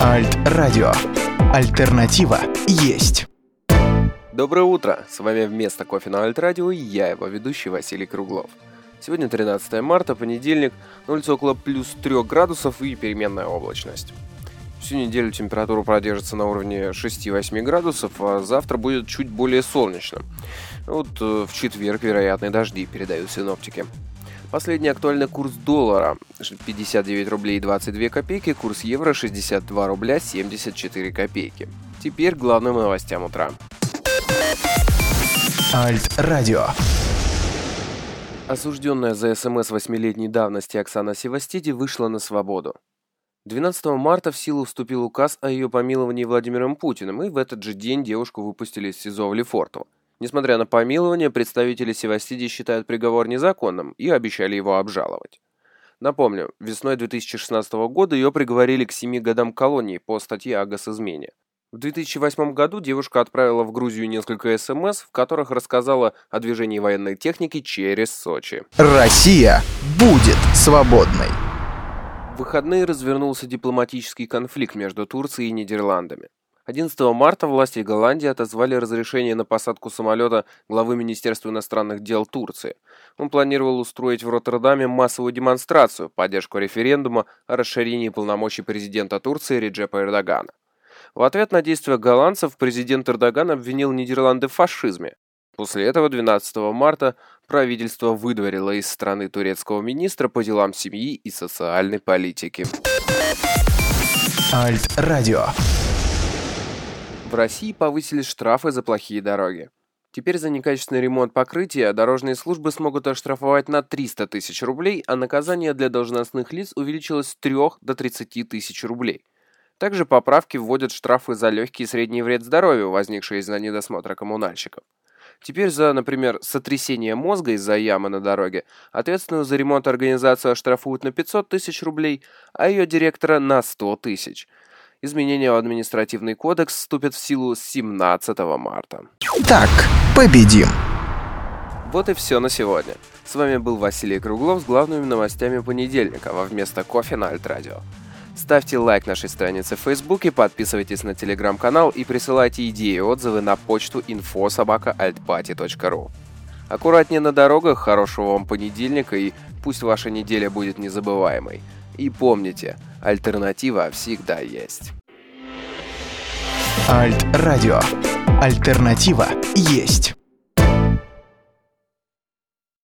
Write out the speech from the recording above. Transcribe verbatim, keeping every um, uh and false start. Альт-Радио. Альтернатива есть. Доброе утро! С вами вместо кофе на Альт-Радио и я, его ведущий Василий Круглов. Сегодня тринадцатое марта, понедельник, на улице около плюс три градусов и переменная облачность. Всю неделю температура продержится на уровне шесть-восемь градусов, а завтра будет чуть более солнечным. Вот в четверг вероятны дожди, передают синоптики. Последний актуальный курс доллара – пятьдесят девять рублей двадцать две копейки, курс евро – шестьдесят два рубля семьдесят четыре копейки. Теперь к главным новостям утра. Альт-Радио. Осужденная за СМС восьмилетней давности Оксана Севастиди вышла на свободу. двенадцатого марта в силу вступил указ о ее помиловании Владимиром Путиным, и в этот же день девушку выпустили из СИЗО в Лефортово. Несмотря на помилование, представители Севастиди считают приговор незаконным и обещали его обжаловать. Напомню, весной две тысячи шестнадцатого года ее приговорили к семи годам колонии по статье о госизмене. В две тысячи восьмом году девушка отправила в Грузию несколько СМС, в которых рассказала о движении военной техники через Сочи. Россия будет свободной. В выходные развернулся дипломатический конфликт между Турцией и Нидерландами. одиннадцатого марта власти Голландии отозвали разрешение на посадку самолета главы Министерства иностранных дел Турции. Он планировал устроить в Роттердаме массовую демонстрацию в поддержку референдума о расширении полномочий президента Турции Реджепа Эрдогана. В ответ на действия голландцев президент Эрдоган обвинил Нидерланды в фашизме. После этого двенадцатого марта правительство выдворило из страны турецкого министра по делам семьи и социальной политики. Альт-Радио. В России повысили штрафы за плохие дороги. Теперь за некачественный ремонт покрытия дорожные службы смогут оштрафовать на триста тысяч рублей, а наказание для должностных лиц увеличилось с трёх до тридцати тысяч рублей. Также поправки вводят штрафы за легкий и средний вред здоровью, возникший из-за недосмотра коммунальщиков. Теперь за, например, сотрясение мозга из-за ямы на дороге ответственную за ремонт организацию оштрафуют на пятьсот тысяч рублей, а ее директора на сто тысяч. Изменения в административный кодекс вступят в силу с семнадцатого марта. Так, победим! Вот и все на сегодня. С вами был Василий Круглов с главными новостями понедельника во «Вместо кофе» на Альт-Радио. Ставьте лайк нашей странице в Фейсбуке, подписывайтесь на Телеграм-канал и присылайте идеи и отзывы на почту инфо собака альт пати точка ру. Аккуратнее на дорогах, хорошего вам понедельника и пусть ваша неделя будет незабываемой. И помните, альтернатива всегда есть. Альт-Радио. Альтернатива есть.